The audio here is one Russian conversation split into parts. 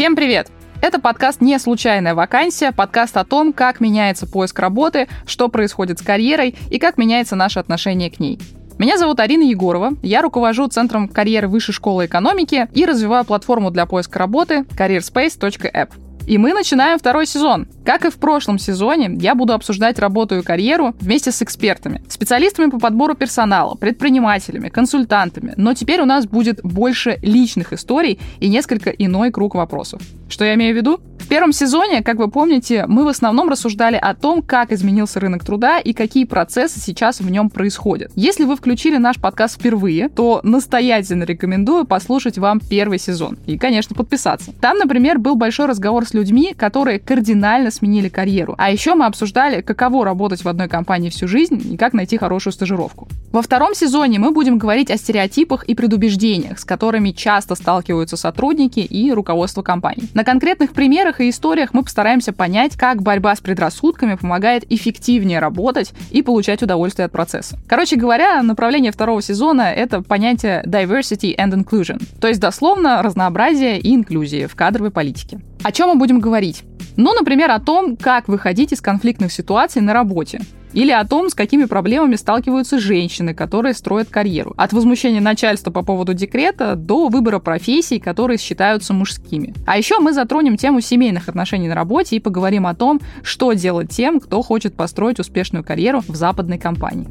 Всем привет! Это подкаст «Не случайная вакансия», подкаст о том, как меняется поиск работы, что происходит с карьерой и как меняется наше отношение к ней. Меня зовут Арина Егорова, я руковожу Центром карьеры Высшей школы экономики и развиваю платформу для поиска работы careerspace.app. И мы начинаем второй сезон. Как и в прошлом сезоне, я буду обсуждать работу и карьеру вместе с экспертами, специалистами по подбору персонала, предпринимателями, консультантами. Но теперь у нас будет больше личных историй и несколько иной круг вопросов. Что я имею в виду? В первом сезоне, как вы помните, мы в основном рассуждали о том, как изменился рынок труда и какие процессы сейчас в нем происходят. Если вы включили наш подкаст впервые, то настоятельно рекомендую послушать вам первый сезон и, конечно, подписаться. Там, например, был большой разговор с людьми, которые кардинально сменили карьеру. А еще мы обсуждали, каково работать в одной компании всю жизнь и как найти хорошую стажировку. Во втором сезоне мы будем говорить о стереотипах и предубеждениях, с которыми часто сталкиваются сотрудники и руководство компаний. На конкретных примерах и историях мы постараемся понять, как борьба с предрассудками помогает эффективнее работать и получать удовольствие от процесса. Короче говоря, направление второго сезона — это понятие diversity and inclusion, то есть дословно разнообразие и инклюзии в кадровой политике. О чем мы будем говорить? Ну, например, о том, как выходить из конфликтных ситуаций на работе. Или о том, с какими проблемами сталкиваются женщины, которые строят карьеру. От возмущения начальства по поводу декрета до выбора профессий, которые считаются мужскими. А еще мы затронем тему семейных отношений на работе и поговорим о том, что делать тем, кто хочет построить успешную карьеру в западной компании.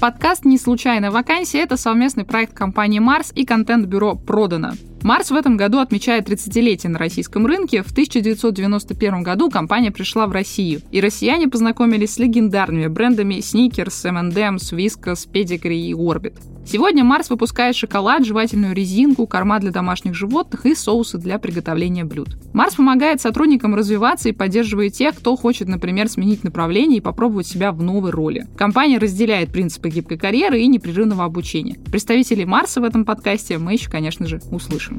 Подкаст «Не случайная вакансия» — это совместный проект компании Mars и контент-бюро «Продано». Mars в этом году отмечает 30-летие на российском рынке. В 1991 году компания пришла в Россию, и россияне познакомились с легендарными брендами Сникерс, M&M's, Whiskas, Pedigree и Orbit. Сегодня Mars выпускает шоколад, жевательную резинку, корма для домашних животных и соусы для приготовления блюд. Mars помогает сотрудникам развиваться и поддерживает тех, кто хочет, например, сменить направление и попробовать себя в новой роли. Компания разделяет принципы гибкой карьеры и непрерывного обучения. Представителей Марса в этом подкасте мы еще, конечно же, услышим.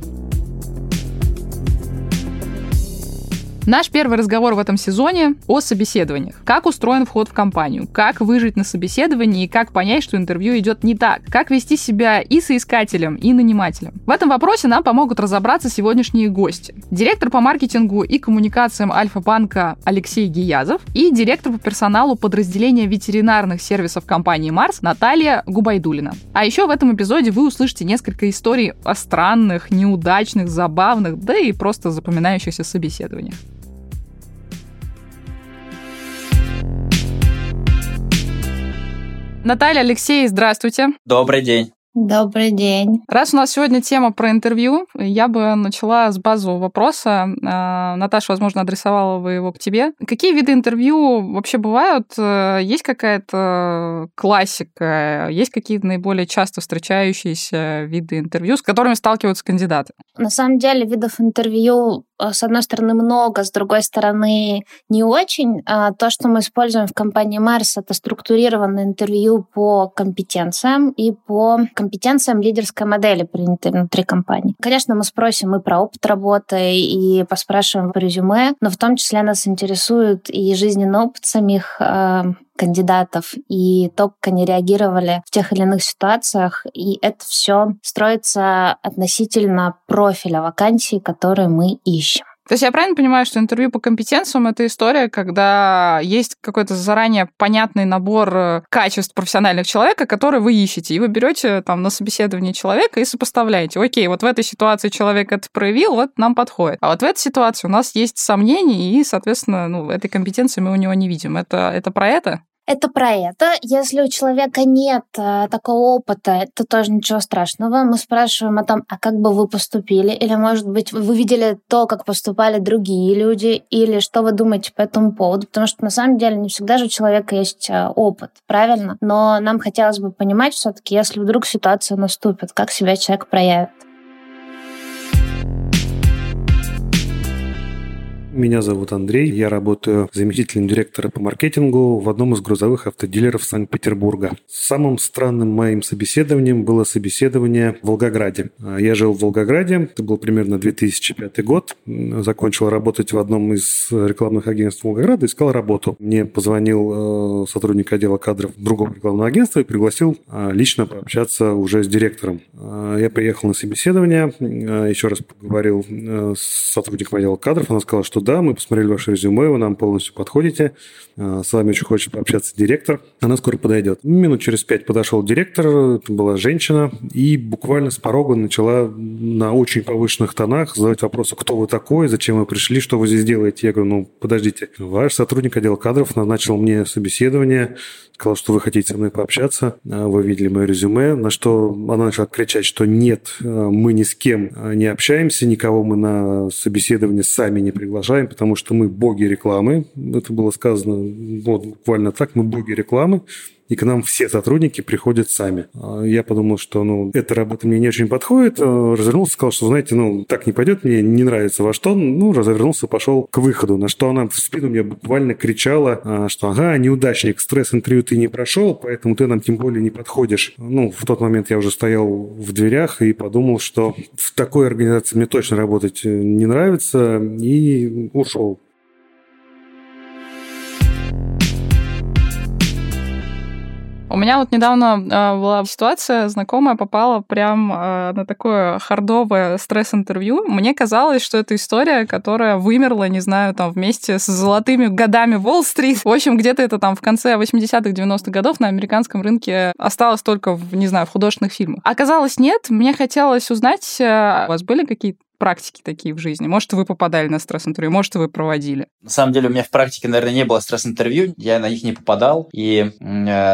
Наш первый разговор в этом сезоне о собеседованиях. Как устроен вход в компанию, как выжить на собеседовании и как понять, что интервью идет не так, как вести себя и соискателем, и нанимателем. В этом вопросе нам помогут разобраться сегодняшние гости. Директор по маркетингу и коммуникациям Альфа-банка Алексей Гиязов и директор по персоналу подразделения ветеринарных сервисов компании Mars Наталья Губайдулина. А еще в этом эпизоде вы услышите несколько историй о странных, неудачных, забавных, да и просто запоминающихся собеседованиях. Наталья, Алексей, здравствуйте. Добрый день. Добрый день. Раз у нас сегодня тема про интервью, я бы начала с базового вопроса. Наташа, возможно, адресовала вы его к тебе. Какие виды интервью вообще бывают? Есть какая-то классика? Есть какие-то наиболее часто встречающиеся виды интервью, с которыми сталкиваются кандидаты? На самом деле видов интервью, с одной стороны, много, с другой стороны, не очень. То, что мы используем в компании Mars, это структурированное интервью по компетенциям и по компетенциям лидерской модели, принятой внутри компании. Конечно, мы спросим и про опыт работы, и поспрашиваем по резюме, но в том числе нас интересует и жизненный опыт самих кандидатов и то, как они реагировали в тех или иных ситуациях. И это все строится относительно профиля вакансий, которые мы ищем. То есть я правильно понимаю, что интервью по компетенциям — это история, когда есть какой-то заранее понятный набор качеств профессиональных человека, которые вы ищете, и вы берете там на собеседование человека и сопоставляете. Окей, вот в этой ситуации человек это проявил, вот нам подходит. А вот в этой ситуации у нас есть сомнения, и, соответственно, этой компетенции мы у него не видим. Это про это? Это про это. Если у человека нет такого опыта, это тоже ничего страшного. Мы спрашиваем о том, а как бы вы поступили? Или, может быть, вы видели то, как поступали другие люди? Или что вы думаете по этому поводу? Потому что, на самом деле, не всегда же у человека есть опыт, правильно? Но нам хотелось бы понимать все-таки, если вдруг ситуация наступит, как себя человек проявит. Меня зовут Андрей, я работаю заместителем директора по маркетингу в одном из грузовых автодилеров Санкт-Петербурга. Самым странным моим собеседованием было собеседование в Волгограде. Я жил в Волгограде, это был примерно 2005 год, закончил работать в одном из рекламных агентств Волгограда, искал работу. Мне позвонил сотрудник отдела кадров другого рекламного агентства и пригласил лично пообщаться уже с директором. Я приехал на собеседование, еще раз поговорил с сотрудником отдела кадров, она сказала, что да, мы посмотрели ваше резюме, вы нам полностью подходите, с вами очень хочет пообщаться директор, она скоро подойдет. Минут через 5 подошел директор, это была женщина, и буквально с порога начала на очень повышенных тонах задавать вопросы, кто вы такой, зачем вы пришли, что вы здесь делаете. Я говорю, подождите, ваш сотрудник отдела кадров назначил мне собеседование, сказал, что вы хотите со мной пообщаться, вы видели мое резюме, на что она начала кричать, что нет, мы ни с кем не общаемся, никого мы на собеседование сами не приглашаем, потому что мы боги рекламы. Это было сказано буквально так, мы боги рекламы. И к нам все сотрудники приходят сами. Я подумал, что эта работа мне не очень подходит. Развернулся, сказал, что, знаете, так не пойдет, мне не нравится ваш тон. Развернулся, пошел к выходу. На что она в спину мне буквально кричала, что ага, неудачник, стресс-интервью ты не прошел, поэтому ты нам тем более не подходишь. В тот момент я уже стоял в дверях и подумал, что в такой организации мне точно работать не нравится, и ушел. У меня недавно была ситуация, знакомая попала прям на такое хардовое стресс-интервью. Мне казалось, что это история, которая вымерла, не знаю, вместе с золотыми годами Уолл-стрит. В общем, где-то это в конце 80-х, 90-х годов на американском рынке осталось только, в художественных фильмах. Оказалось, нет. Мне хотелось узнать, у вас были какие-то практики такие в жизни? Может, вы попадали на стресс-интервью, может, вы проводили? На самом деле у меня в практике, наверное, не было стресс-интервью, я на них не попадал и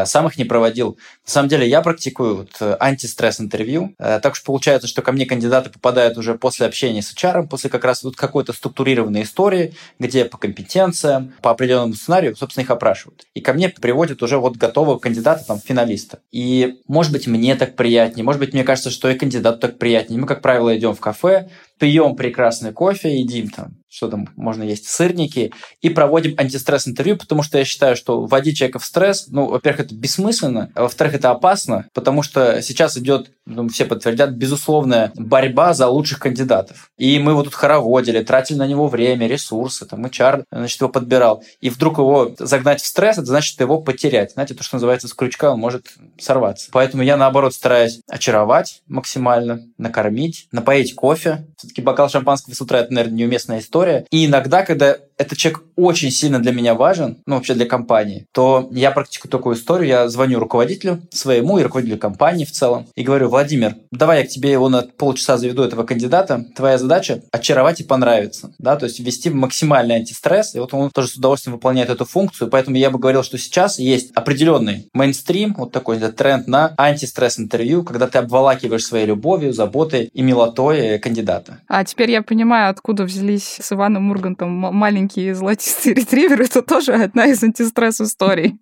сам их не проводил. На самом деле я практикую антистресс-интервью. Так уж получается, что ко мне кандидаты попадают уже после общения с HR, после как раз какой-то структурированной истории, где по компетенциям, по определенному сценарию, собственно, их опрашивают. И ко мне приводят уже готового кандидата, финалиста. И, может быть, мне так приятнее, может быть, мне кажется, что и кандидату так приятнее. Мы, как правило, идем в кафе, пьем прекрасный кофе, едим что можно есть, сырники, и проводим антистресс-интервью, потому что я считаю, что вводить человека в стресс, во-первых, это бессмысленно, а во-вторых, это опасно, потому что сейчас идет, все подтвердят, безусловная борьба за лучших кандидатов. И мы его тут хороводили, тратили на него время, ресурсы, HR, его подбирал. И вдруг его загнать в стресс, это значит его потерять. Знаете, то, что называется, с крючка он может сорваться. Поэтому я, наоборот, стараюсь очаровать максимально, накормить, напоить кофе. Все-таки бокал шампанского с утра – это, наверное, неуместная история. И иногда, когда этот человек очень сильно для меня важен, вообще для компании, то я практикую такую историю. Я звоню руководителю своему и руководителю компании в целом и говорю: Владимир, давай я к тебе его на полчаса заведу, этого кандидата. Твоя задача – очаровать и понравиться. Да? То есть ввести максимальный антистресс. И он тоже с удовольствием выполняет эту функцию. Поэтому я бы говорил, что сейчас есть определенный мейнстрим, такой тренд на антистресс-интервью, когда ты обволакиваешь своей любовью, заботой и милотой кандидата. А теперь я понимаю, откуда взялись с Иваном Ургантом маленькие золотистые ретриверы. Это тоже одна из антистресс-историй.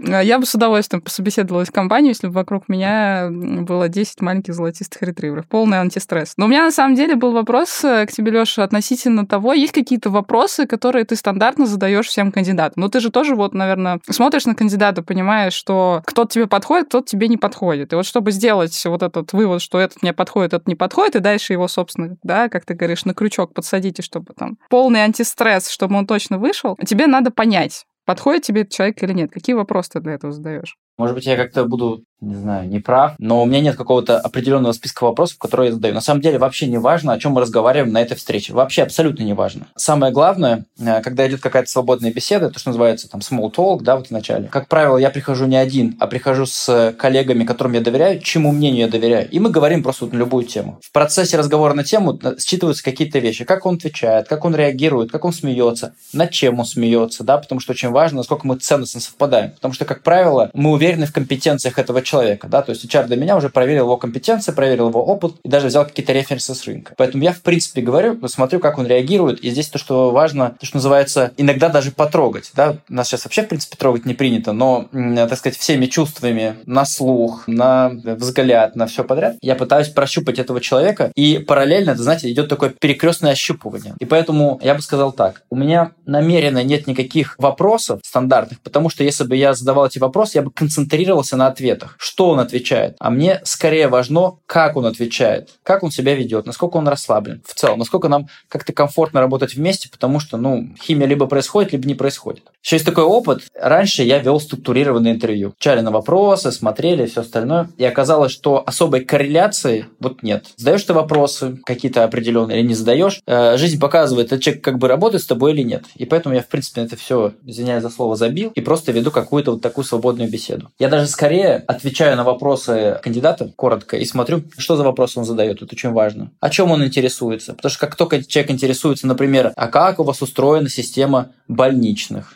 Я бы с удовольствием пособеседовалась в компанию, если бы вокруг меня было 10 маленьких золотистых ретриверов. Полный антистресс. Но у меня на самом деле был вопрос к тебе, Лёша, относительно того, есть какие-то вопросы, которые ты стандартно задаешь всем кандидатам. Но ты же тоже, наверное, смотришь на кандидата, понимаешь, что кто-то тебе подходит, кто-то тебе не подходит. И чтобы сделать этот вывод, что этот мне подходит, этот не подходит, и дальше его, собственно, как ты говоришь, на крючок подсадите, чтобы полный антистресс, чтобы он точно вышел, тебе надо понять, подходит тебе этот человек или нет. Какие вопросы ты для этого задаешь? Может быть, я как-то буду, не знаю, не прав, но у меня нет какого-то определенного списка вопросов, которые я задаю. На самом деле вообще не важно, о чем мы разговариваем на этой встрече. Вообще абсолютно не важно. Самое главное, когда идет какая-то свободная беседа, то, что называется small talk, вначале. Как правило, я прихожу не один, а прихожу с коллегами, которым я доверяю, чему мнению я доверяю. И мы говорим просто на любую тему. В процессе разговора на тему считываются какие-то вещи. Как он отвечает, как он реагирует, как он смеется, над чем он смеется, потому что очень важно, насколько мы ценностно совпадаем. Потому что, как правило, мы уверены в компетенциях этого человека, да, то есть HR для меня уже проверил его компетенции, проверил его опыт и даже взял какие-то референсы с рынка. Поэтому я, в принципе, говорю, смотрю, как он реагирует, и здесь то, что важно, то, что называется, иногда даже потрогать, да, нас сейчас вообще, в принципе, трогать не принято, но, так сказать, всеми чувствами, на слух, на взгляд, на все подряд, я пытаюсь прощупать этого человека, и параллельно, знаете, идет такое перекрестное ощупывание. И поэтому я бы сказал так, у меня намеренно нет никаких вопросов стандартных, потому что если бы я задавал эти вопросы, я бы концентрировался на ответах, что он отвечает, а мне скорее важно, как он отвечает, как он себя ведет, насколько он расслаблен в целом, насколько нам как-то комфортно работать вместе, потому что, химия либо происходит, либо не происходит. Еще есть такой опыт, раньше я вел структурированное интервью, чали на вопросы, смотрели, все остальное, и оказалось, что особой корреляции нет. Задаешь ты вопросы какие-то определенные или не задаешь, жизнь показывает, этот человек как бы работает с тобой или нет. И поэтому я, в принципе, это все, извиняюсь за слово, забил и просто веду какую-то вот такую свободную беседу. Я даже скорее отвечаю на вопросы кандидата коротко и смотрю, что за вопросы он задает. Это очень важно. О чем он интересуется? Потому что как только человек интересуется, например, а как у вас устроена система больничных?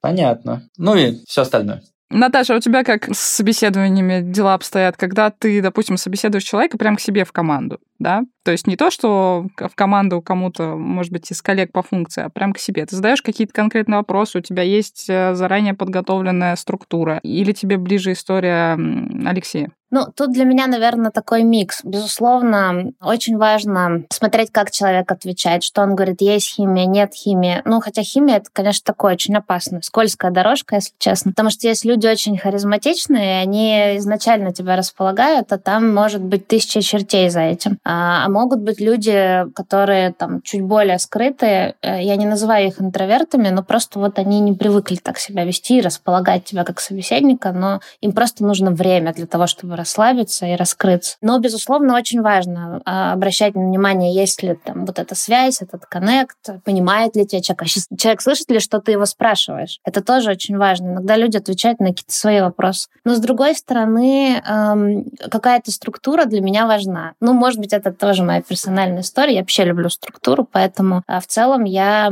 Понятно. И все остальное. Наташа, у тебя как с собеседованиями дела обстоят, когда ты, допустим, собеседуешь человека прям к себе в команду, да? То есть не то, что в команду кому-то, может быть, из коллег по функции, а прям к себе. Ты задаешь какие-то конкретные вопросы, у тебя есть заранее подготовленная структура, или тебе ближе история Алексея? Тут для меня, наверное, такой микс. Безусловно, очень важно смотреть, как человек отвечает, что он говорит, есть химия, нет химии. Хотя химия, это, конечно, такое очень опасное, скользкая дорожка, если честно. Потому что есть люди очень харизматичные, они изначально тебя располагают, а там может быть тысяча чертей за этим. А могут быть люди, которые там чуть более скрытые. Я не называю их интровертами, но просто они не привыкли так себя вести и располагать тебя как собеседника, но им просто нужно время для того, чтобы расслабиться и раскрыться. Но, безусловно, очень важно обращать внимание, есть ли там вот эта связь, этот коннект, понимает ли тебя человек, человек слышит ли, что ты его спрашиваешь. Это тоже очень важно. Иногда люди отвечают на какие-то свои вопросы. Но, с другой стороны, какая-то структура для меня важна. Может быть, это тоже моя персональная история. Я вообще люблю структуру, поэтому в целом я,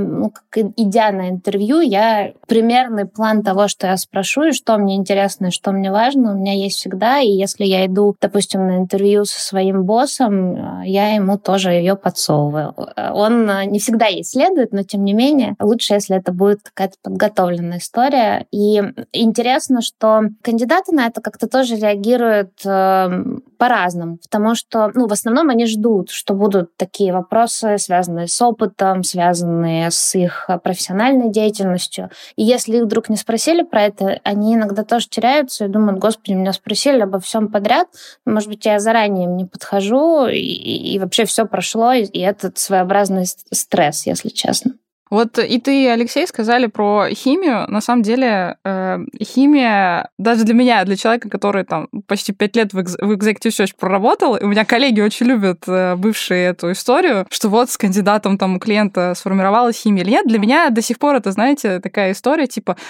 как идя на интервью, я примерный план того, что я спрошу, и что мне интересно, и что мне важно, у меня есть всегда, и если я иду, допустим, на интервью со своим боссом, я ему тоже ее подсовываю. Он не всегда ей следует, но тем не менее лучше, если это будет какая-то подготовленная история. И интересно, что кандидаты на это как-то тоже реагируют по-разному, потому что, в основном они ждут, что будут такие вопросы, связанные с опытом, связанные с их профессиональной деятельностью. И если их вдруг не спросили про это, они иногда тоже теряются и думают, господи, меня спросили обо всем подряд, может быть, я заранее не подхожу, и вообще все прошло, и этот своеобразный стресс, если честно. И ты, Алексей, сказали про химию. На самом деле, химия, даже для меня, для человека, который там почти 5 лет в Executive Search проработал, и у меня коллеги очень любят бывшие эту историю, что с кандидатом там у клиента сформировалась химия или нет. Для меня до сих пор это, знаете, такая история,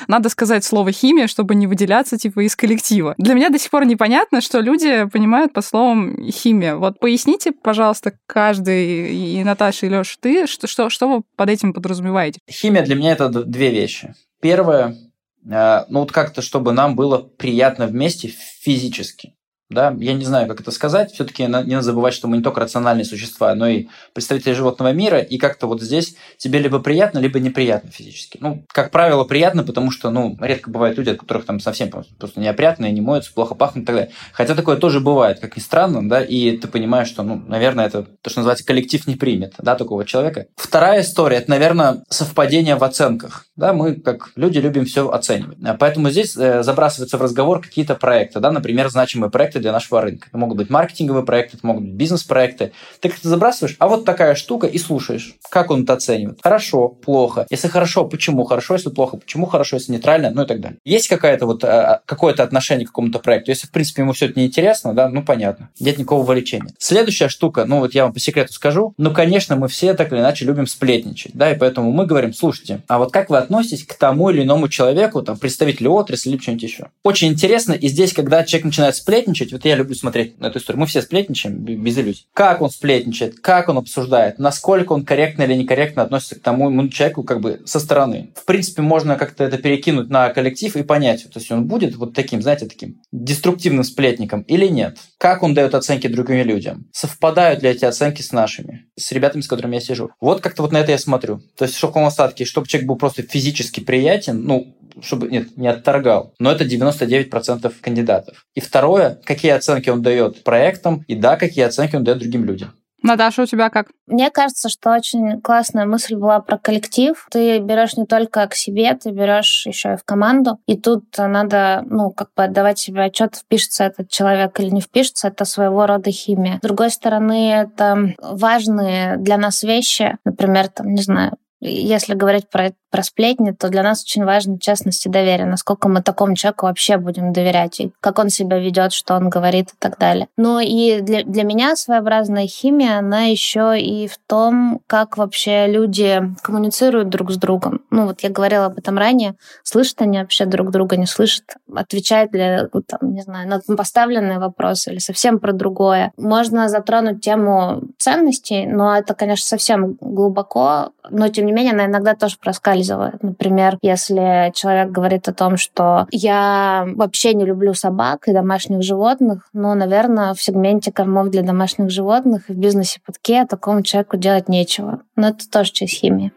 надо сказать слово «химия», чтобы не выделяться, из коллектива. Для меня до сих пор непонятно, что люди понимают под словом «химия». Поясните, пожалуйста, каждый, и Наташа, и Лёша, ты, что вы под этим подразумеваете? Химия для меня – это две вещи. Первое, как-то, чтобы нам было приятно вместе физически. Да? Я не знаю, как это сказать. Все-таки не надо забывать, что мы не только рациональные существа, но и представители животного мира. И как-то здесь тебе либо приятно, либо неприятно физически. Как правило, приятно, потому что, редко бывают люди, от которых там совсем просто неопрятные, не моются, плохо пахнут и так далее. Хотя такое тоже бывает, как ни странно, да, и ты понимаешь, что, наверное, это то, что называется, коллектив не примет, да, такого человека. Вторая история – это, наверное, совпадение в оценках. Да, мы, как люди, любим все оценивать. Поэтому здесь забрасываются в разговор какие-то проекты, да, например, значимые проекты для нашего рынка. Это могут быть маркетинговые проекты, это могут быть бизнес-проекты. Ты как-то забрасываешь, а такая штука, и слушаешь, как он это оценивает. Хорошо, плохо. Если хорошо, почему хорошо, если плохо, почему хорошо, если нейтрально, и так далее. Есть какое-то отношение к какому-то проекту. Если, в принципе, ему все это неинтересно, да, понятно. Нет никакого влечения. Следующая штука, я вам по секрету скажу, конечно, мы все так или иначе любим сплетничать, да, и поэтому мы говорим, слушайте, а как вы относитесь к тому или иному человеку, там, представителю отрасли или что-нибудь еще. Очень интересно, и здесь, когда человек начинает сплетничать, изучить. Вот я люблю смотреть на эту историю. Мы все сплетничаем, без иллюзий. Как он сплетничает, как он обсуждает, насколько он корректно или некорректно относится к тому ему человеку как бы со стороны. В принципе, можно как-то это перекинуть на коллектив и понять, то есть он будет вот таким, знаете, таким деструктивным сплетником или нет. Как он дает оценки другим людям? Совпадают ли эти оценки с нашими, с ребятами, с которыми я сижу? Вот как-то вот на это я смотрю. То есть в шоковом остатке, чтобы человек был просто физически приятен, ну, чтобы, нет, не отторгал. Но это 99% кандидатов. И второе, какие оценки он дает проектам, и да, какие оценки он дает другим людям. Наташа, у тебя как? Мне кажется, что очень классная мысль была про коллектив. Ты берешь не только к себе, ты берешь еще и в команду. И тут надо, ну, как бы отдавать себе отчет, впишется этот человек или не впишется. Это своего рода химия. С другой стороны, это важные для нас вещи. Например, там, не знаю, если говорить про сплетни, то для нас очень важно честность и доверие, насколько мы такому человеку вообще будем доверять, и как он себя ведет, что он говорит и так далее. Но и для меня своеобразная химия, она еще и в том, как вообще люди коммуницируют друг с другом. Ну вот я говорила об этом ранее. Слышат они вообще друг друга, не слышат? Отвечают ли, там, не знаю, на поставленные вопросы или совсем про другое? Можно затронуть тему ценностей, но это, конечно, совсем глубоко, но тем не менее она иногда тоже проскальзывает. Например, если человек говорит о том, что я вообще не люблю собак и домашних животных, но, наверное, в сегменте кормов для домашних животных и в бизнесе под Kia такому человеку делать нечего. Но это тоже часть химии.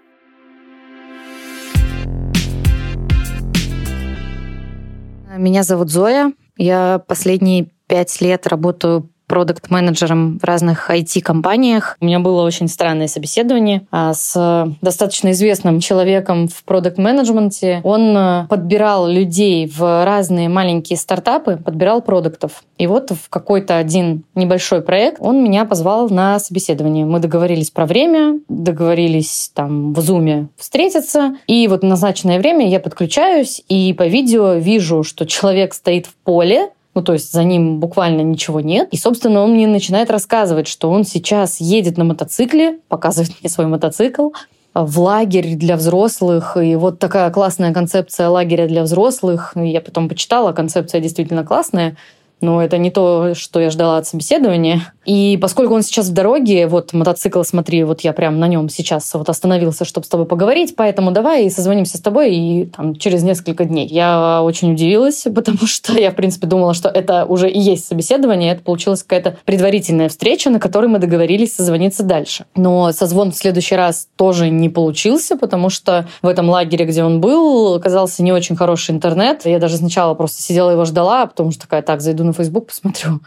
Меня зовут Зоя. Я последние 5 лет работаю продакт-менеджером в разных IT-компаниях. У меня было очень странное собеседование с достаточно известным человеком в продакт-менеджменте. Он подбирал людей в разные маленькие стартапы, подбирал продуктов. И вот в какой-то один небольшой проект он меня позвал на собеседование. Мы договорились про время, договорились там в Zoom встретиться. И вот в назначенное время я подключаюсь и по видео вижу, что человек стоит в поле, ну, то есть за ним буквально ничего нет. И, собственно, он мне начинает рассказывать, что он сейчас едет на мотоцикле, показывает мне свой мотоцикл, в лагерь для взрослых. И вот такая классная концепция лагеря для взрослых. Я потом почитала, концепция действительно классная. Но это не то, что я ждала от собеседования. И поскольку он сейчас в дороге, вот мотоцикл, смотри, вот я прям на нем сейчас вот остановился, чтобы с тобой поговорить, поэтому давай и созвонимся с тобой и там, через несколько дней. Я очень удивилась, потому что я, в принципе, думала, что это уже и есть собеседование, это получилась какая-то предварительная встреча, на которой мы договорились созвониться дальше. Но созвон в следующий раз тоже не получился, потому что в этом лагере, где он был, оказался не очень хороший интернет. Я даже сначала просто сидела его ждала, потому что такая, так, зайду на Facebook, посмотрю.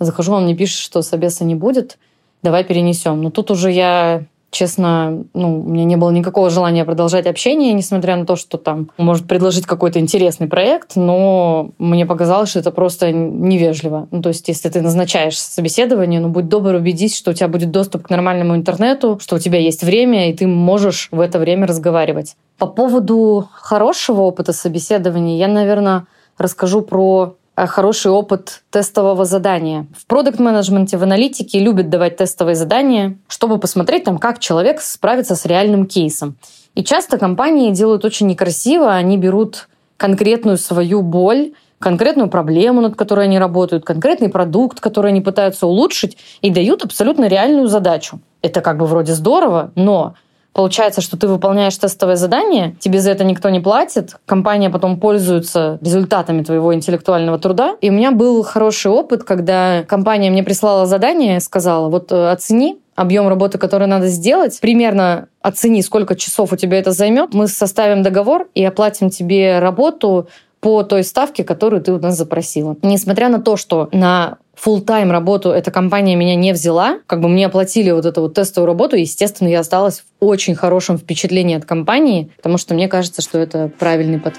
Захожу, он мне пишет, что собеса не будет, давай перенесем. Но тут уже я, честно, у меня не было никакого желания продолжать общение, несмотря на то, что там может предложить какой-то интересный проект, но мне показалось, что это просто невежливо. То есть, если ты назначаешь собеседование, будь добр, убедись, что у тебя будет доступ к нормальному интернету, что у тебя есть время, и ты можешь в это время разговаривать. По поводу хорошего опыта собеседования я, наверное, расскажу про хороший опыт тестового задания. В продакт-менеджменте, в аналитике любят давать тестовые задания, чтобы посмотреть, как человек справится с реальным кейсом. И часто компании делают очень некрасиво, они берут конкретную свою боль, конкретную проблему, над которой они работают, конкретный продукт, который они пытаются улучшить, и дают абсолютно реальную задачу. Это вроде здорово, но получается, что ты выполняешь тестовое задание, тебе за это никто не платит, компания потом пользуется результатами твоего интеллектуального труда. И у меня был хороший опыт, когда компания мне прислала задание, сказала, вот оцени объем работы, который надо сделать, примерно оцени, сколько часов у тебя это займет, мы составим договор и оплатим тебе работу по той ставке, которую ты у нас запросила. Несмотря на то, что на фулл-тайм работу эта компания меня не взяла, мне оплатили эту тестовую работу, и, естественно, я осталась в очень хорошем впечатлении от компании, потому что мне кажется, что это правильный подход.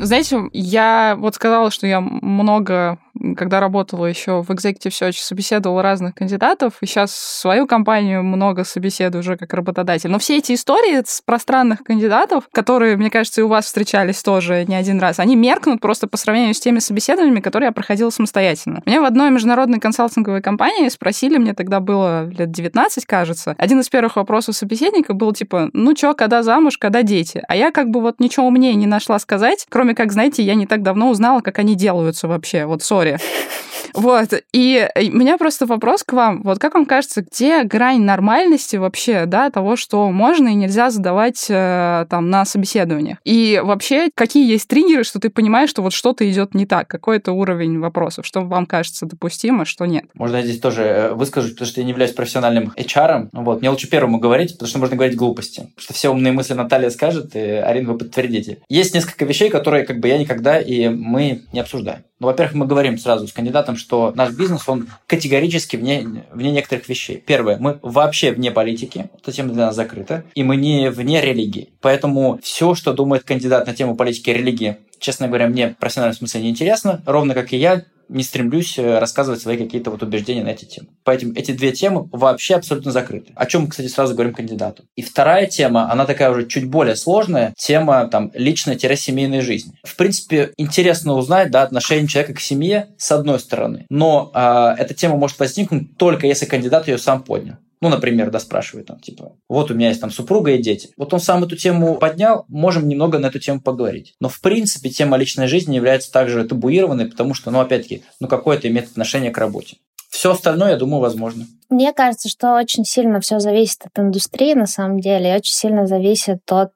Знаете, я сказала, что я много когда работала еще в Executive Search, собеседовала разных кандидатов, и сейчас свою компанию много собеседую уже как работодатель. Но все эти истории про странных кандидатов, которые, мне кажется, и у вас встречались тоже не один раз, они меркнут просто по сравнению с теми собеседованиями, которые я проходила самостоятельно. Меня в одной международной консалтинговой компании спросили, мне тогда было лет 19, кажется, один из первых вопросов собеседника был типа, ну чё, когда замуж, когда дети? А я как бы вот ничего умнее не нашла сказать, кроме как, знаете, я не так давно узнала, как они делаются вообще, вот сори. Вот, и у меня просто вопрос к вам, вот как вам кажется, где грань нормальности вообще, да, того, что можно и нельзя задавать там на собеседованиях? И вообще, какие есть триггеры, что ты понимаешь, что вот что-то идет не так, какой-то уровень вопросов, что вам кажется допустимо, что нет? Можно я здесь тоже выскажусь, потому что я не являюсь профессиональным HR-ом, вот, мне лучше первому говорить, потому что можно говорить глупости, потому что все умные мысли Наталья скажет, и, Арина, вы подтвердите. Есть несколько вещей, которые как бы я никогда и мы не обсуждаем. Ну, во-первых, мы говорим сразу с кандидатом, что наш бизнес, он категорически вне некоторых вещей. Первое, мы вообще вне политики, эта тема для нас закрыта, и мы не вне религии. Поэтому все, что думает кандидат на тему политики и религии, честно говоря, мне в профессиональном смысле неинтересно, ровно как и я не стремлюсь рассказывать свои какие-то вот убеждения на эти темы. Поэтому эти две темы вообще абсолютно закрыты. О чем мы, кстати, сразу говорим кандидату. И вторая тема, она такая уже чуть более сложная, тема там личной-семейной жизни. В принципе, интересно узнать, да, отношение человека к семье с одной стороны, но эта тема может возникнуть только если кандидат ее сам поднял. Ну, например, да, спрашивает там, типа, вот у меня есть там супруга и дети. Вот он сам эту тему поднял, можем немного на эту тему поговорить. Но, в принципе, тема личной жизни является также табуированной, потому что, ну, опять-таки, ну, какое-то имеет отношение к работе. Все остальное, я думаю, возможно. Мне кажется, что очень сильно все зависит от индустрии, на самом деле, и очень сильно зависит от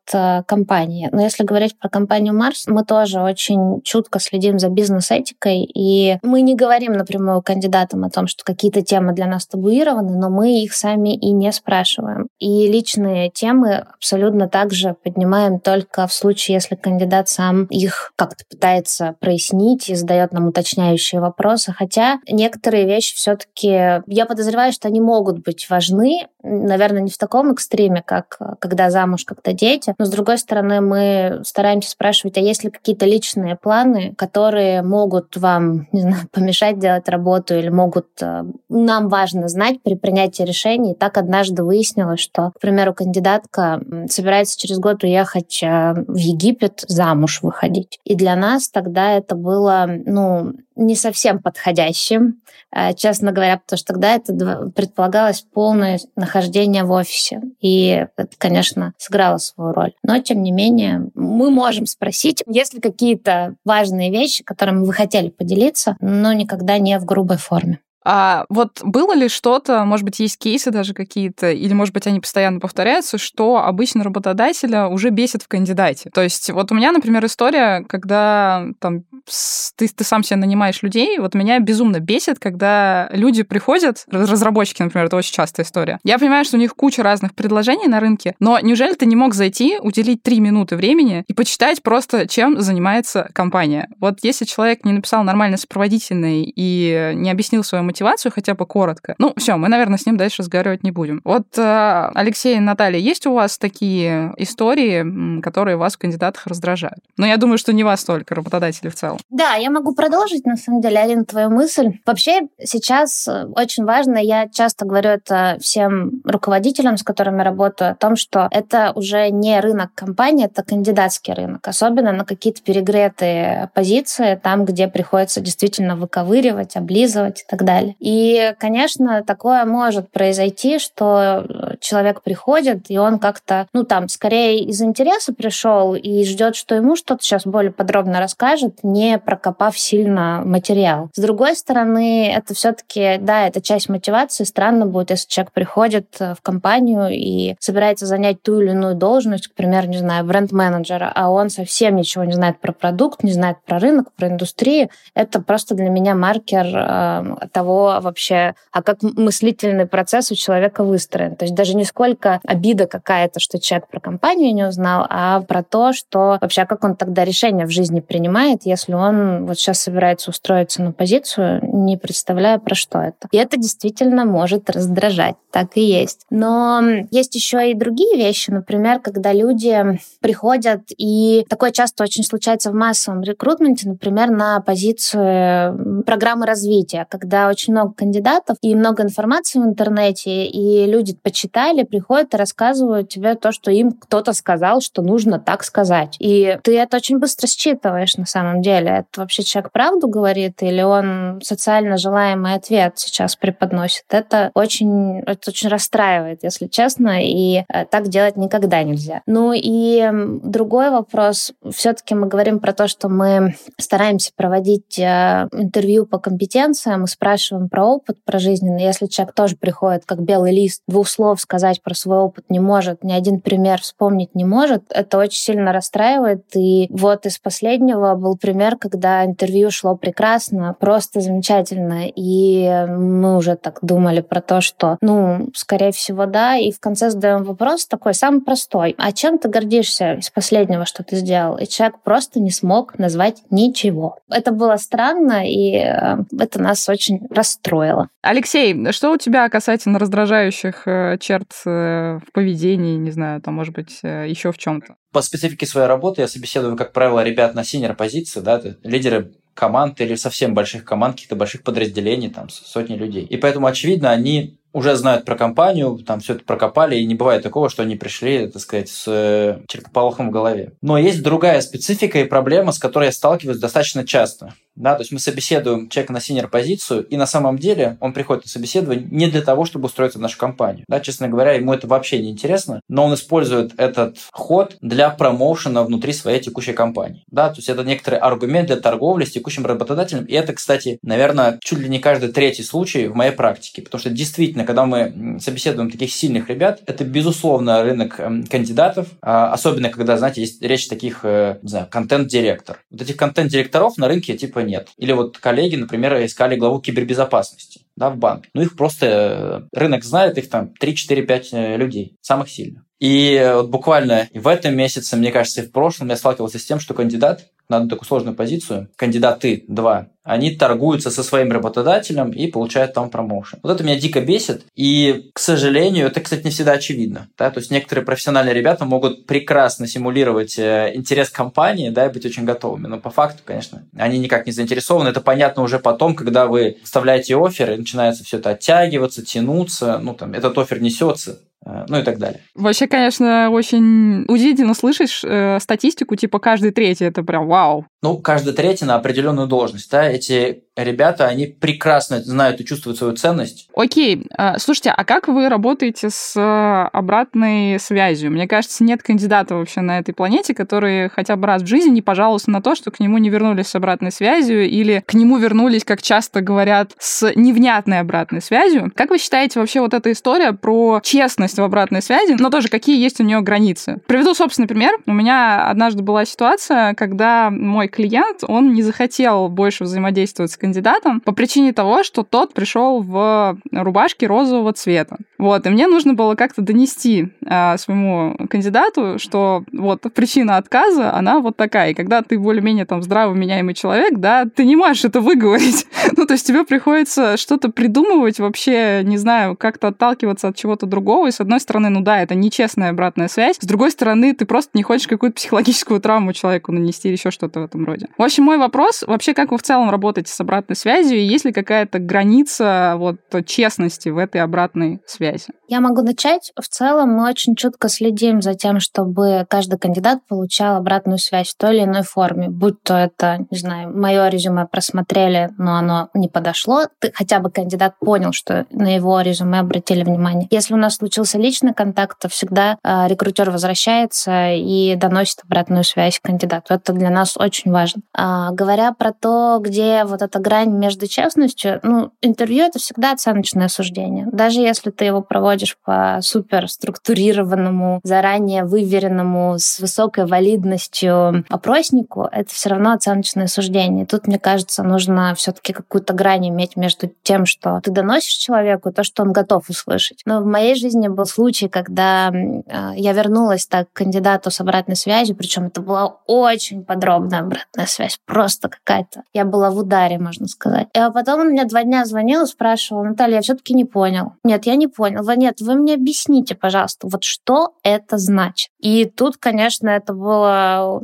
компании. Но если говорить про компанию Mars, мы тоже очень чутко следим за бизнес-этикой, и мы не говорим напрямую кандидатам о том, что какие-то темы для нас табуированы, но мы их сами и не спрашиваем. И личные темы абсолютно также поднимаем только в случае, если кандидат сам их как-то пытается прояснить и задает нам уточняющие вопросы. Хотя некоторые вещи все-таки, я подозреваю, что они могут быть важны, наверное, не в таком экстриме, как когда замуж, когда дети, но, с другой стороны, мы стараемся спрашивать, а есть ли какие-то личные планы, которые могут вам, не знаю, помешать делать работу или могут... Нам важно знать при принятии решений. Так однажды выяснилось, что, к примеру, кандидатка собирается через год уехать в Египет замуж выходить. И для нас тогда это было, ну, не совсем подходящим, честно говоря, потому что тогда это предполагалось полное нахождение в офисе. И это, конечно, сыграло свою роль. Но, тем не менее, мы можем спросить, есть ли какие-то важные вещи, которыми вы хотели поделиться, но никогда не в грубой форме. А вот было ли что-то, может быть, есть кейсы даже какие-то, или, может быть, они постоянно повторяются, что обычно работодателя уже бесит в кандидате? То есть вот у меня, например, история, когда там ты сам себе нанимаешь людей, вот меня безумно бесит, когда люди приходят, разработчики, например, это очень частая история. Я понимаю, что у них куча разных предложений на рынке, но неужели ты не мог зайти, уделить 3 минуты времени и почитать просто, чем занимается компания? Вот если человек не написал нормально сопроводительный и не объяснил свою мотивацию хотя бы коротко. Ну, все, мы, наверное, с ним дальше разговаривать не будем. Вот, Алексей и Наталья, есть у вас такие истории, которые вас в кандидатах раздражают? Но я думаю, что не вас только, работодатели в целом. Да, я могу продолжить, на самом деле, Арина, твою мысль. Вообще, сейчас очень важно, я часто говорю это всем руководителям, с которыми работаю, о том, что это уже не рынок компании, это кандидатский рынок, особенно на какие-то перегретые позиции, там, где приходится действительно выковыривать, облизывать и так далее. И, конечно, такое может произойти, что человек приходит, и он как-то, ну, там, скорее из интереса пришел и ждет, что ему что-то сейчас более подробно расскажет, не прокопав сильно материал. С другой стороны, это все-таки, да, это часть мотивации. Странно будет, если человек приходит в компанию и собирается занять ту или иную должность, к примеру, не знаю, бренд-менеджера, а он совсем ничего не знает про продукт, не знает про рынок, про индустрию. Это просто для меня маркер того, того вообще, а как мыслительный процесс у человека выстроен. То есть даже не сколько обида какая-то, что человек про компанию не узнал, а про то, что вообще, а как он тогда решение в жизни принимает, если он вот сейчас собирается устроиться на позицию, не представляя, про что это. И это действительно может раздражать, так и есть. Но есть еще и другие вещи, например, когда люди приходят, и такое часто очень случается в массовом рекрутменте, например, на позицию программы развития, когда очень много кандидатов и много информации в интернете, и люди почитали, приходят и рассказывают тебе то, что им кто-то сказал, что нужно так сказать. И ты это очень быстро считываешь на самом деле. Это вообще человек правду говорит, или он социально желаемый ответ сейчас преподносит. Это очень расстраивает, если честно, и так делать никогда нельзя. Ну и другой вопрос. Все-таки мы говорим про то, что мы стараемся проводить интервью по компетенциям, мы спрашиваем про опыт, про жизненный. Если человек тоже приходит как белый лист, двух слов сказать про свой опыт не может, ни один пример вспомнить не может, это очень сильно расстраивает. И вот из последнего был пример, когда интервью шло прекрасно, просто замечательно. И мы уже так думали про то, что, скорее всего, да. И в конце задаем вопрос такой, самый простой. А чем ты гордишься из последнего, что ты сделал? И человек просто не смог назвать ничего. Это было странно, и это нас очень расстроило. Алексей, что у тебя касательно раздражающих черт в поведении, не знаю, там, может быть, еще в чем-то? По специфике своей работы я собеседую, как правило, ребят на синьор-позиции, да, лидеры команд или совсем больших команд, каких-то больших подразделений, там, сотни людей. И поэтому, очевидно, они уже знают про компанию, там все это прокопали, и не бывает такого, что они пришли, так сказать, с черкополохом в голове. Но есть другая специфика и проблема, с которой я сталкиваюсь достаточно часто. Да, то есть мы собеседуем человека на синьор-позицию, и на самом деле он приходит на собеседование не для того, чтобы устроиться в нашу компанию. Да, честно говоря, ему это вообще не интересно, но он использует этот ход для промоушена внутри своей текущей компании. Да, то есть это некоторый аргумент для торговли с текущим работодателем, и это, кстати, наверное, чуть ли не каждый третий случай в моей практике, потому что действительно, когда мы собеседуем таких сильных ребят, это, безусловно, рынок кандидатов, особенно когда, знаете, есть речь таких, не знаю, контент-директор. Вот этих контент-директоров на рынке типа нет. Или вот коллеги, например, искали главу кибербезопасности, да, в банке. Ну, их просто рынок знает, их там 3-4-5 людей, самых сильных. И вот буквально в этом месяце, мне кажется, и в прошлом я сталкивался с тем, что кандидат на одну такую сложную позицию, кандидаты 2, они торгуются со своим работодателем и получают там промоушен. Вот это меня дико бесит, и, к сожалению, это, кстати, не всегда очевидно. Да? То есть некоторые профессиональные ребята могут прекрасно симулировать интерес компании, да, и быть очень готовыми, но по факту, конечно, они никак не заинтересованы. Это понятно уже потом, когда вы вставляете оффер, и начинается все это оттягиваться, тянуться, там этот оффер несется. Ну и так далее. Вообще, конечно, очень удивительно слышишь статистику, типа каждый третий, это прям вау. Каждый третий на определенную должность, да, эти ребята, они прекрасно знают и чувствуют свою ценность. Окей, слушайте, а как вы работаете с обратной связью? Мне кажется, нет кандидата вообще на этой планете, который хотя бы раз в жизни не пожаловался на то, что к нему не вернулись с обратной связью или к нему вернулись, как часто говорят, с невнятной обратной связью. Как вы считаете, вообще вот эта история про честность в обратной связи, но тоже какие есть у нее границы. Приведу собственный пример. У меня однажды была ситуация, когда мой клиент, он не захотел больше взаимодействовать с кандидатом по причине того, что тот пришел в рубашке розового цвета. Вот, и мне нужно было как-то донести своему кандидату, что вот причина отказа, она вот такая. И когда ты более-менее там здраво меняемый человек, да, ты не можешь это выговорить. То есть тебе приходится что-то придумывать вообще, не знаю, как-то отталкиваться от чего-то другого. И с одной стороны, это нечестная обратная связь. С другой стороны, ты просто не хочешь какую-то психологическую травму человеку нанести или еще что-то в этом роде. В общем, мой вопрос, вообще, как вы в целом работаете с обратной связью, и есть ли какая-то граница честности в этой обратной связи? Я могу начать. В целом, мы очень чутко следим за тем, чтобы каждый кандидат получал обратную связь в той или иной форме. Будь то это, не знаю, мое резюме просмотрели, но оно не подошло. Хотя бы кандидат понял, что на его резюме обратили внимание. Если у нас случился личный контакт, то всегда рекрутер возвращается и доносит обратную связь кандидату. Это для нас очень очень важен. Говоря про то, где вот эта грань между честностью, интервью — это всегда оценочное суждение. Даже если ты его проводишь по суперструктурированному, заранее выверенному, с высокой валидностью опроснику, это все равно оценочное суждение. Тут, мне кажется, нужно все-таки какую-то грань иметь между тем, что ты доносишь человеку, и то, что он готов услышать. Но в моей жизни был случай, когда я вернулась так к кандидату с обратной связью, причем это была очень подробная обратная связь, просто какая-то. Я была в ударе, можно сказать. А потом он мне 2 дня звонил и спрашивал: Наталья, я все-таки не понял. Нет, я не понял. Нет, вы мне объясните, пожалуйста, вот что это значит. И тут, конечно, это было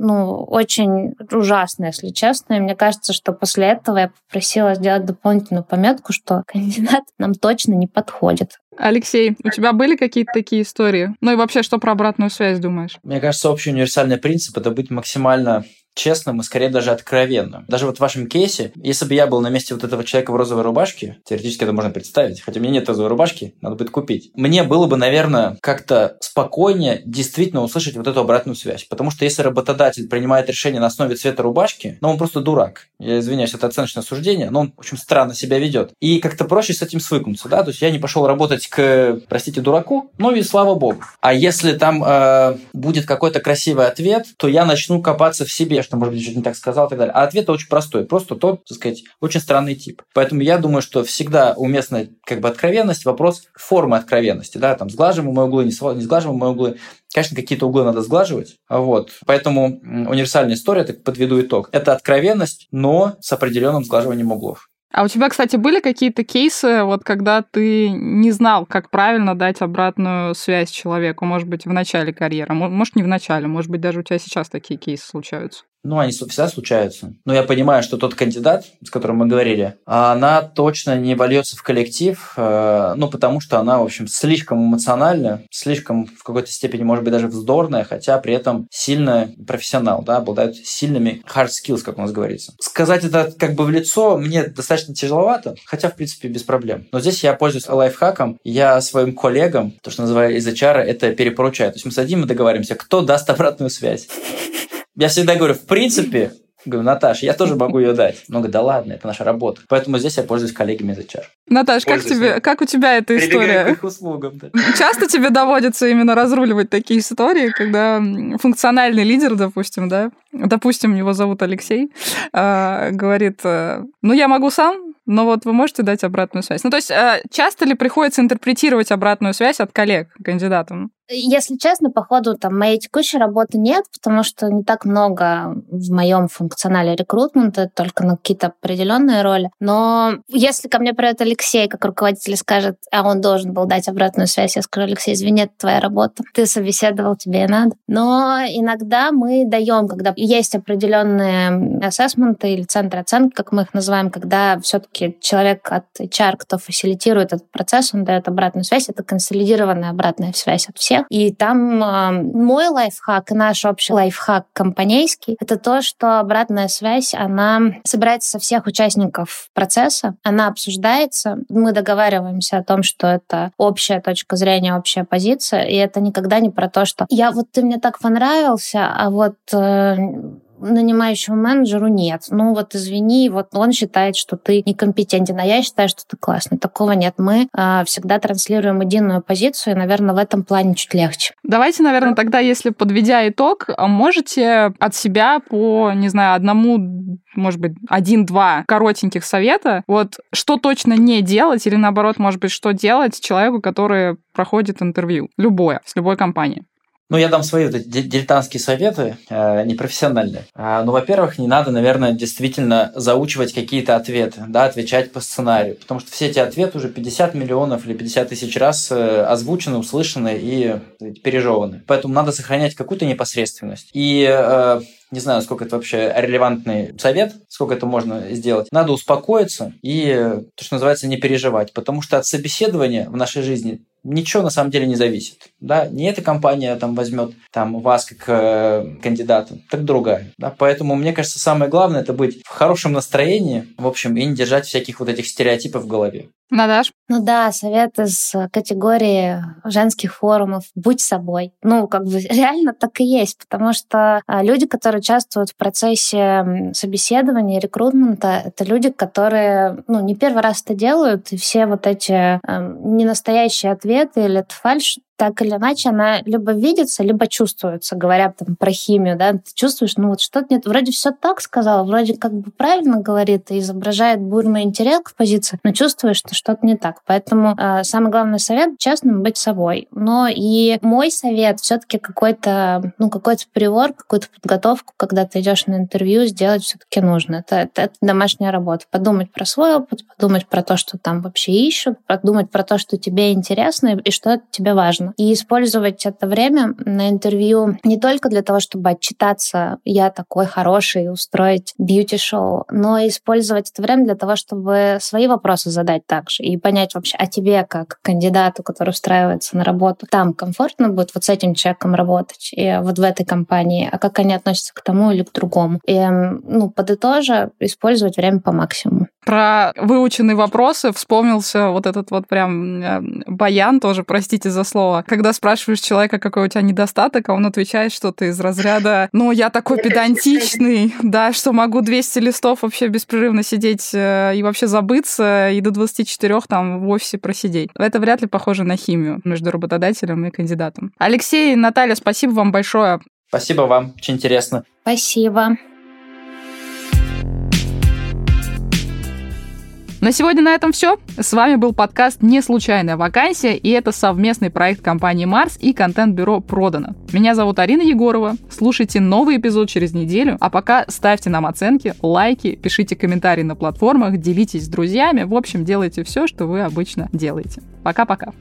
очень ужасно, если честно. И мне кажется, что после этого я попросила сделать дополнительную пометку, что кандидат нам точно не подходит. Алексей, у тебя были какие-то такие истории? Ну и вообще, что про обратную связь думаешь? Мне кажется, общий универсальный принцип — это быть максимально честным и, скорее, даже откровенным. Даже вот в вашем кейсе, если бы я был на месте вот этого человека в розовой рубашке, теоретически это можно представить, хотя у меня нет розовой рубашки, надо будет купить, мне было бы, наверное, как-то спокойнее действительно услышать вот эту обратную связь. Потому что если работодатель принимает решение на основе цвета рубашки, он просто дурак. Я извиняюсь, это оценочное суждение, но он, в общем, странно себя ведет. И как-то проще с этим свыкнуться, да? То есть я не пошел работать к, простите, дураку, но и слава богу. А если там будет какой-то красивый ответ, то я начну копаться в себе, что, может быть, что-то не так сказал и так далее. А ответ очень простой. Просто тот, так сказать, очень странный тип. Поэтому я думаю, что всегда уместна откровенность, вопрос формы откровенности. Да, там сглаживаем мы углы, не сглаживаем мы углы. Конечно, какие-то углы надо сглаживать. Вот. Поэтому универсальная история, так подведу итог, это откровенность, но с определенным сглаживанием углов. А у тебя, кстати, были какие-то кейсы, вот когда ты не знал, как правильно дать обратную связь человеку, может быть, в начале карьеры, может, не в начале, может быть, даже у тебя сейчас такие кейсы случаются? Они всегда случаются. Но я понимаю, что тот кандидат, с которым мы говорили, она точно не вольется в коллектив, потому что она, в общем, слишком эмоциональна, слишком в какой-то степени, может быть, даже вздорная, хотя при этом сильно профессионал, да, обладает сильными hard skills, как у нас говорится. Сказать это как бы в лицо мне достаточно тяжеловато, хотя, в принципе, без проблем. Но здесь я пользуюсь лайфхаком, я своим коллегам, то, что называю из HR, это перепоручаю. То есть мы садим и договариваемся, кто даст обратную связь. Я всегда говорю, в принципе, Наташа, я тоже могу ее дать. Но говорю, да ладно, это наша работа. Поэтому здесь я пользуюсь коллегами из HR. Наташ, как у тебя эта история? К их услугам, да. Часто тебе доводится именно разруливать такие истории, когда функциональный лидер, допустим, его зовут Алексей, говорит, я могу сам, но вот вы можете дать обратную связь. То есть часто ли приходится интерпретировать обратную связь от коллег кандидатам? Если честно, по ходу моей текущей работы нет, потому что не так много в моем функционале рекрутмента, только на какие-то определенные роли. Но если ко мне придет Алексей, как руководитель, скажет, а он должен был дать обратную связь, я скажу: Алексей, извини, это твоя работа, ты собеседовал, тебе и надо. Но иногда мы даем, когда есть определенные ассессменты или центры оценки, как мы их называем, когда все-таки человек от HR, кто фасилитирует этот процесс, он дает обратную связь. Это консолидированная обратная связь от всех. И там мой лайфхак и наш общий лайфхак компанейский — это то, что обратная связь, она собирается со всех участников процесса, она обсуждается, мы договариваемся о том, что это общая точка зрения, общая позиция, и это никогда не про то, что ты мне так понравился, а вот... нанимающему менеджеру нет. Извини, он считает, что ты некомпетентен, а я считаю, что ты классный. Такого нет. Мы всегда транслируем единую позицию, и, наверное, в этом плане чуть легче. Давайте, наверное, тогда, если подведя итог, можете от себя по, не знаю, одному, может быть, 1-2 коротеньких совета, что точно не делать или, наоборот, может быть, что делать человеку, который проходит интервью. Любое, с любой компанией. Я дам свои дилетантские советы, непрофессиональные. Во-первых, не надо, наверное, действительно заучивать какие-то ответы, да, отвечать по сценарию, потому что все эти ответы уже 50 миллионов или 50 тысяч раз озвучены, услышаны и пережеваны. Поэтому надо сохранять какую-то непосредственность. И... не знаю, насколько это вообще релевантный совет, сколько это можно сделать. Надо успокоиться и, то, что называется, не переживать, потому что от собеседования в нашей жизни ничего на самом деле не зависит. да, не эта компания там возьмет там вас как кандидата, так другая, да, поэтому мне кажется, самое главное это быть в хорошем настроении, в общем, и не держать всяких вот этих стереотипов в голове. Наташ? Ну да, совет из категории женских форумов «Будь собой». Ну, как бы реально так и есть, потому что люди, которые участвуют в процессе собеседования, рекрутмента, это люди, которые, ну, не первый раз это делают, и все вот эти ненастоящие ответы или это фальшь, так или иначе, она либо видится, либо чувствуется, говоря там про химию, да, ты чувствуешь, ну вот что-то нет, вроде все так сказала, вроде как бы правильно говорит и изображает бурный интерес к позиции, но чувствуешь, что что-то не так. Поэтому самый главный совет — честным быть собой. Но и мой совет все-таки какой-то, ну, какой-то привор, какую-то подготовку, когда ты идешь на интервью, сделать все-таки нужно. Это домашняя работа. Подумать про свой опыт, подумать про то, что там вообще ищут, подумать про то, что тебе интересно и что тебе важно. И использовать это время на интервью не только для того, чтобы отчитаться «я такой хороший», устроить бьюти-шоу, но и использовать это время для того, чтобы свои вопросы задать также и понять вообще, а тебе как кандидату, который устраивается на работу, там комфортно будет вот с этим человеком работать, и вот в этой компании, а как они относятся к тому или к другому. И, ну, подытожа, использовать время по максимуму. Про выученные вопросы вспомнился вот этот вот прям баян тоже, простите за слово. Когда спрашиваешь человека, какой у тебя недостаток, а он отвечает что-то из разряда «ну, я такой педантичный, да, что могу 200 листов вообще беспрерывно сидеть и вообще забыться, и до 24 там в офисе просидеть». Это вряд ли похоже на химию между работодателем и кандидатом. Алексей, Наталья, спасибо вам большое. Спасибо вам, очень интересно. Спасибо. На сегодня на этом все. С вами был подкаст «Не случайная вакансия», и это совместный проект компании Mars и контент-бюро «Продано». Меня зовут Арина Егорова. Слушайте новый эпизод через неделю, а пока ставьте нам оценки, лайки, пишите комментарии на платформах, делитесь с друзьями, в общем, делайте все, что вы обычно делаете. Пока-пока.